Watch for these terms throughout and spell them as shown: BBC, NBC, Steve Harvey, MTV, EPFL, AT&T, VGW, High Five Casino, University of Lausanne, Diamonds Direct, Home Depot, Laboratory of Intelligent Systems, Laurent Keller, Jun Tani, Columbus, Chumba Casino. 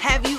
Have you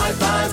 High Five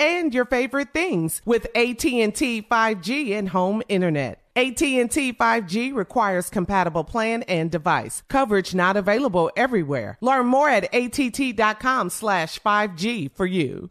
and your favorite things with AT&T 5G and home internet. AT&T 5G requires compatible plan and device. Coverage not available everywhere. Learn more at att.com/5G for you.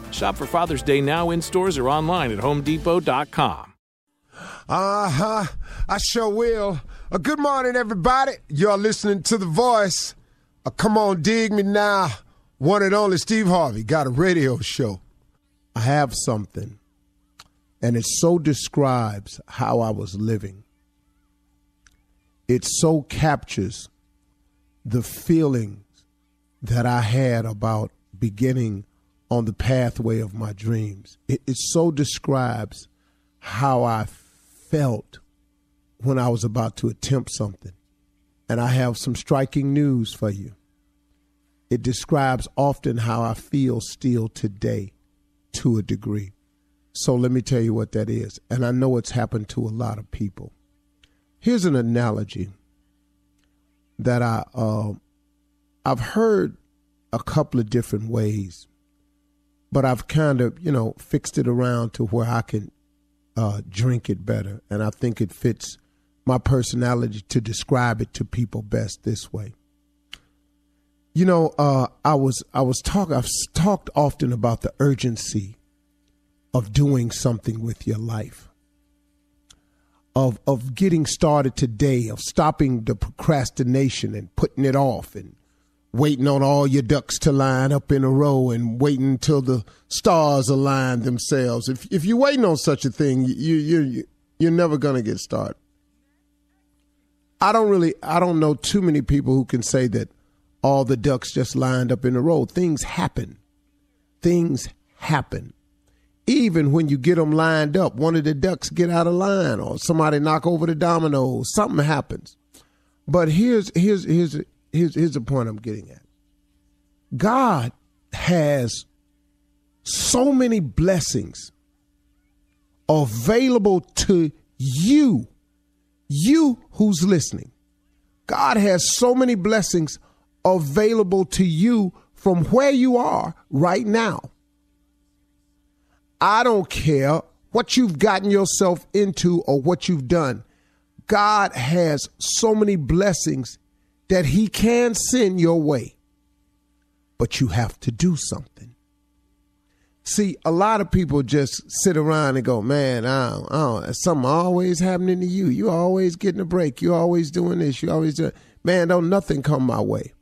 Shop for Father's Day now in stores or online at homedepot.com. I sure will. Good morning, everybody. You're listening to The Voice. Come on, dig me now. One and only Steve Harvey got a radio show. I have something, and it so describes how I was living. It so captures the feelings that I had about beginning on the pathway of my dreams. It so describes how I felt when I was about to attempt something. And I have some striking news for you. It describes often how I feel still today to a degree. So let me tell you what that is. And I know it's happened to a lot of people. Here's an analogy that I've heard a couple of different ways, but I've kind of, fixed it around to where I can drink it better. And I think it fits my personality to describe it to people best this way. I've talked often about the urgency of doing something with your life, of getting started today, of stopping the procrastination and putting it off and waiting on all your ducks to line up in a row and waiting till the stars align themselves. If you're waiting on such a thing, you're never going to get started. I don't know too many people who can say that all the ducks just lined up in a row. Things happen. Even when you get them lined up, one of the ducks get out of line or somebody knock over the dominoes. Something happens. But here's the point I'm getting at. God has so many blessings available to you, you who's listening. God has so many blessings available to you from where you are right now. I don't care what you've gotten yourself into or what you've done. God has so many blessings that he can send your way, but you have to do something. See, a lot of people just sit around and go, man, I don't, something always happening to you. You always getting a break. You always doing this. You always do. Man, don't nothing come my way.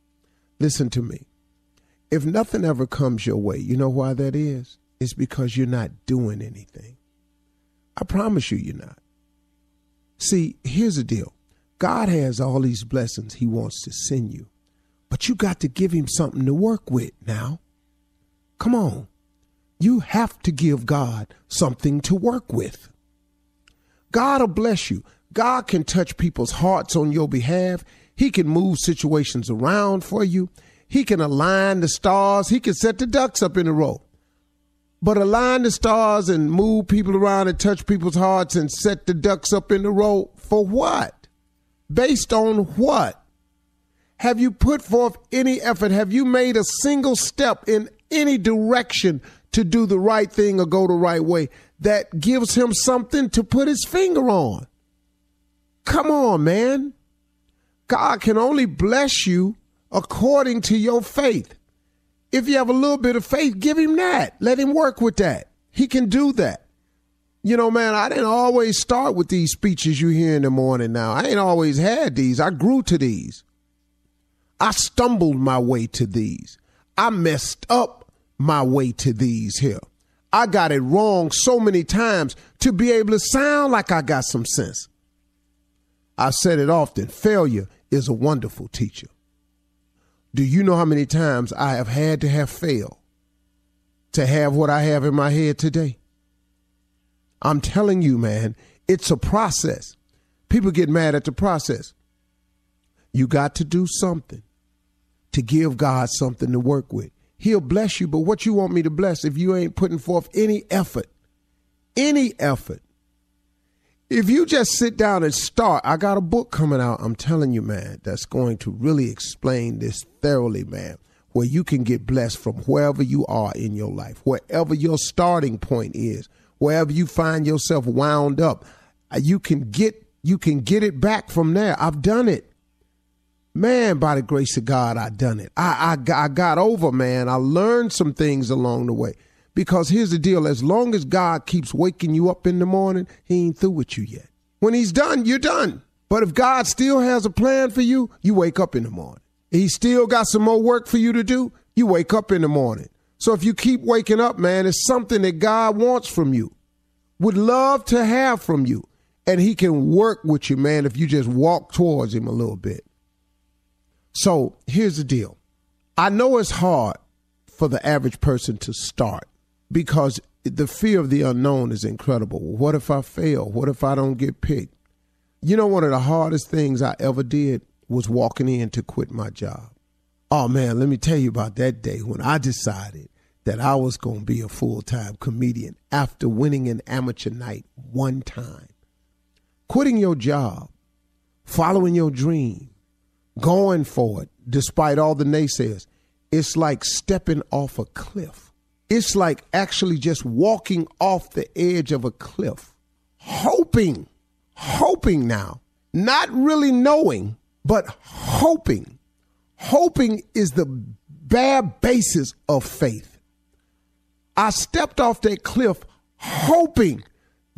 Listen to me. If nothing ever comes your way, you know why that is? It's because you're not doing anything. I promise you, you're not. See, here's the deal. God has all these blessings he wants to send you, but you got to give him something to work with now. Come on. You have to give God something to work with. God will bless you. God can touch people's hearts on your behalf. He can move situations around for you. He can align the stars. He can set the ducks up in a row. But align the stars and move people around and touch people's hearts and set the ducks up in a row for what? Based on what? Have you put forth any effort? Have you made a single step in any direction to do the right thing or go the right way that gives him something to put his finger on? Come on, man. God can only bless you according to your faith. If you have a little bit of faith, give him that. Let him work with that. He can do that. You know, man, I didn't always start with these speeches you hear in the morning now. I ain't always had these. I grew to these. I stumbled my way to these. I messed up my way to these here. I got it wrong so many times to be able to sound like I got some sense. I've said it often, failure is a wonderful teacher. Do you know how many times I have had to have failed to have what I have in my head today? I'm telling you, man, it's a process. People get mad at the process. You got to do something to give God something to work with. He'll bless you, but what you want me to bless if you ain't putting forth any effort? Any effort. If you just sit down and start, I got a book coming out, I'm telling you, man, that's going to really explain this thoroughly, man, where you can get blessed from wherever you are in your life, wherever your starting point is, wherever you find yourself wound up. You can get it back from there. I've done it. Man, by the grace of God, I done it. I got over, man. I learned some things along the way. Because here's the deal. As long as God keeps waking you up in the morning, he ain't through with you yet. When he's done, you're done. But if God still has a plan for you, you wake up in the morning. He still got some more work for you to do. You wake up in the morning. So if you keep waking up, man, it's something that God wants from you, would love to have from you. And he can work with you, man, if you just walk towards him a little bit. So here's the deal. I know it's hard for the average person to start because the fear of the unknown is incredible. What if I fail? What if I don't get picked? You know, one of the hardest things I ever did was walking in to quit my job. Oh, man, let me tell you about that day when I decided that I was going to be a full-time comedian after winning an amateur night one time. Quitting your job, following your dream, going for it, despite all the naysayers, it's like stepping off a cliff. It's like actually just walking off the edge of a cliff, hoping now, not really knowing, but hoping. Hoping is the bare basis of faith. I stepped off that cliff hoping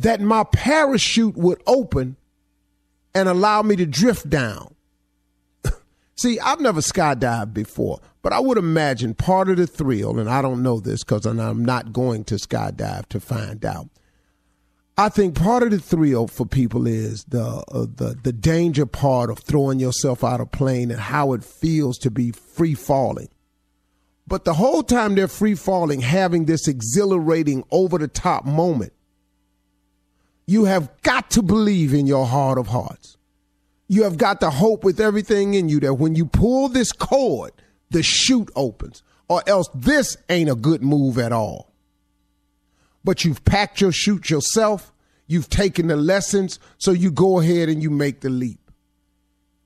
that my parachute would open and allow me to drift down. See, I've never skydived before, but I would imagine part of the thrill, and I don't know this because I'm not going to skydive to find out. I think part of the thrill for people is the danger part of throwing yourself out of a plane and how it feels to be free falling. But the whole time they're free falling, having this exhilarating over-the-top moment, you have got to believe in your heart of hearts. You have got to hope with everything in you that when you pull this cord, the chute opens, or else this ain't a good move at all. But you've packed your chute yourself. You've taken the lessons, so you go ahead and you make the leap.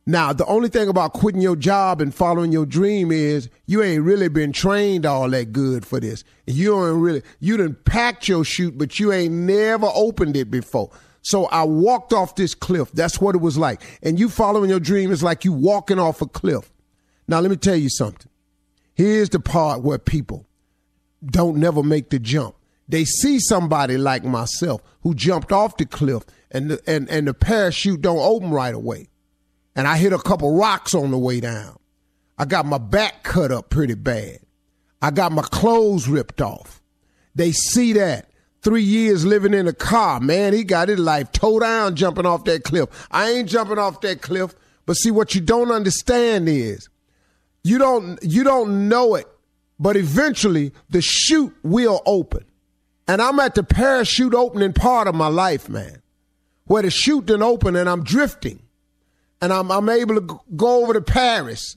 Now, the only thing about quitting your job and following your dream is you ain't really been trained all that good for this. You done packed your chute, but you ain't never opened it before. So I walked off this cliff. That's what it was like. And you following your dream is like you walking off a cliff. Now, let me tell you something. Here's the part where people don't never make the jump. They see somebody like myself who jumped off the cliff and the parachute don't open right away. And I hit a couple rocks on the way down. I got my back cut up pretty bad. I got my clothes ripped off. They see that. 3 years living in a car. Man, he got his life towed down jumping off that cliff. I ain't jumping off that cliff. But see, what you don't understand is you don't know it, but eventually the chute will open. And I'm at the parachute opening part of my life, man, where the chute didn't open and I'm drifting. And I'm able to go over to Paris,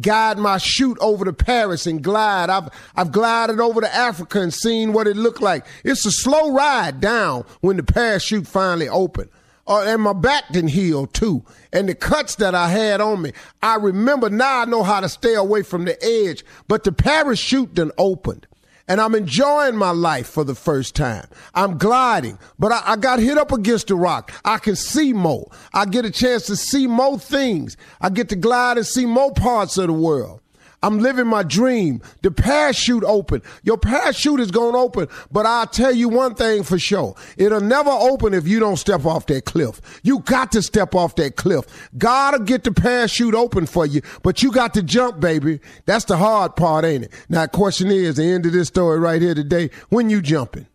guide my chute over to Paris and glide. I've glided over to Africa and seen what it looked like. It's a slow ride down when the parachute finally opened. And my back didn't heal, too. And the cuts that I had on me, I remember now I know how to stay away from the edge. But the parachute done opened. And I'm enjoying my life for the first time. I'm gliding, but I got hit up against the rock. I can see more. I get a chance to see more things. I get to glide and see more parts of the world. I'm living my dream. The parachute opened. Your parachute is going to open, but I'll tell you one thing for sure. It'll never open if you don't step off that cliff. You got to step off that cliff. God will get the parachute open for you, but you got to jump, baby. That's the hard part, ain't it? Now, the question is, the end of this story right here today, when you jumping?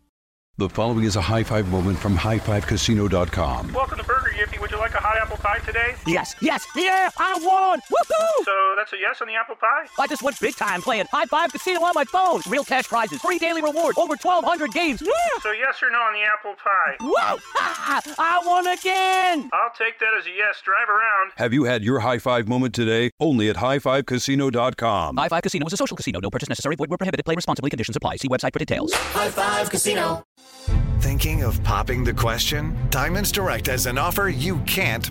The following is a high five moment from highfivecasino.com. Welcome to Burger Yippee. Would you like a hot apple pie today? Yes, yes, yeah, I won! Woohoo! So that's a yes on the apple pie? I just went big time playing High Five Casino on my phone. Real cash prizes, free daily rewards, over 1,200 games. Yeah. So yes or no on the apple pie? Whoa! I won again! I'll take that as a yes. Drive around. Have you had your high five moment today? Only at highfivecasino.com. High Five Casino is a social casino. No purchase necessary. Void where prohibited. Play responsibly. Conditions apply. See website for details. High Five Casino. Thinking of popping the question? Diamonds Direct has an offer you can't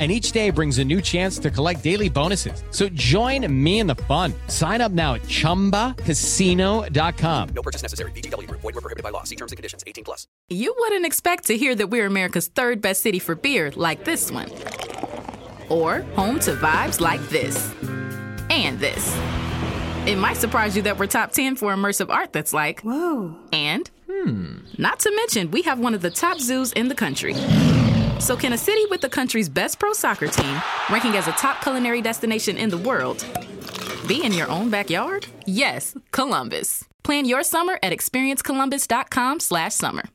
And each day brings a new chance to collect daily bonuses. So join me in the fun. Sign up now at ChumbaCasino.com. No purchase necessary. VGW. Void where prohibited by law. See terms and conditions. 18 plus. You wouldn't expect to hear that we're America's third best city for beer like this one. Or home to vibes like this. And this. It might surprise you that we're top 10 for immersive art that's like. Whoa. And. Not to mention, we have one of the top zoos in the country. So can a city with the country's best pro soccer team, ranking as a top culinary destination in the world, be in your own backyard? Yes, Columbus. Plan your summer at experiencecolumbus.com/summer.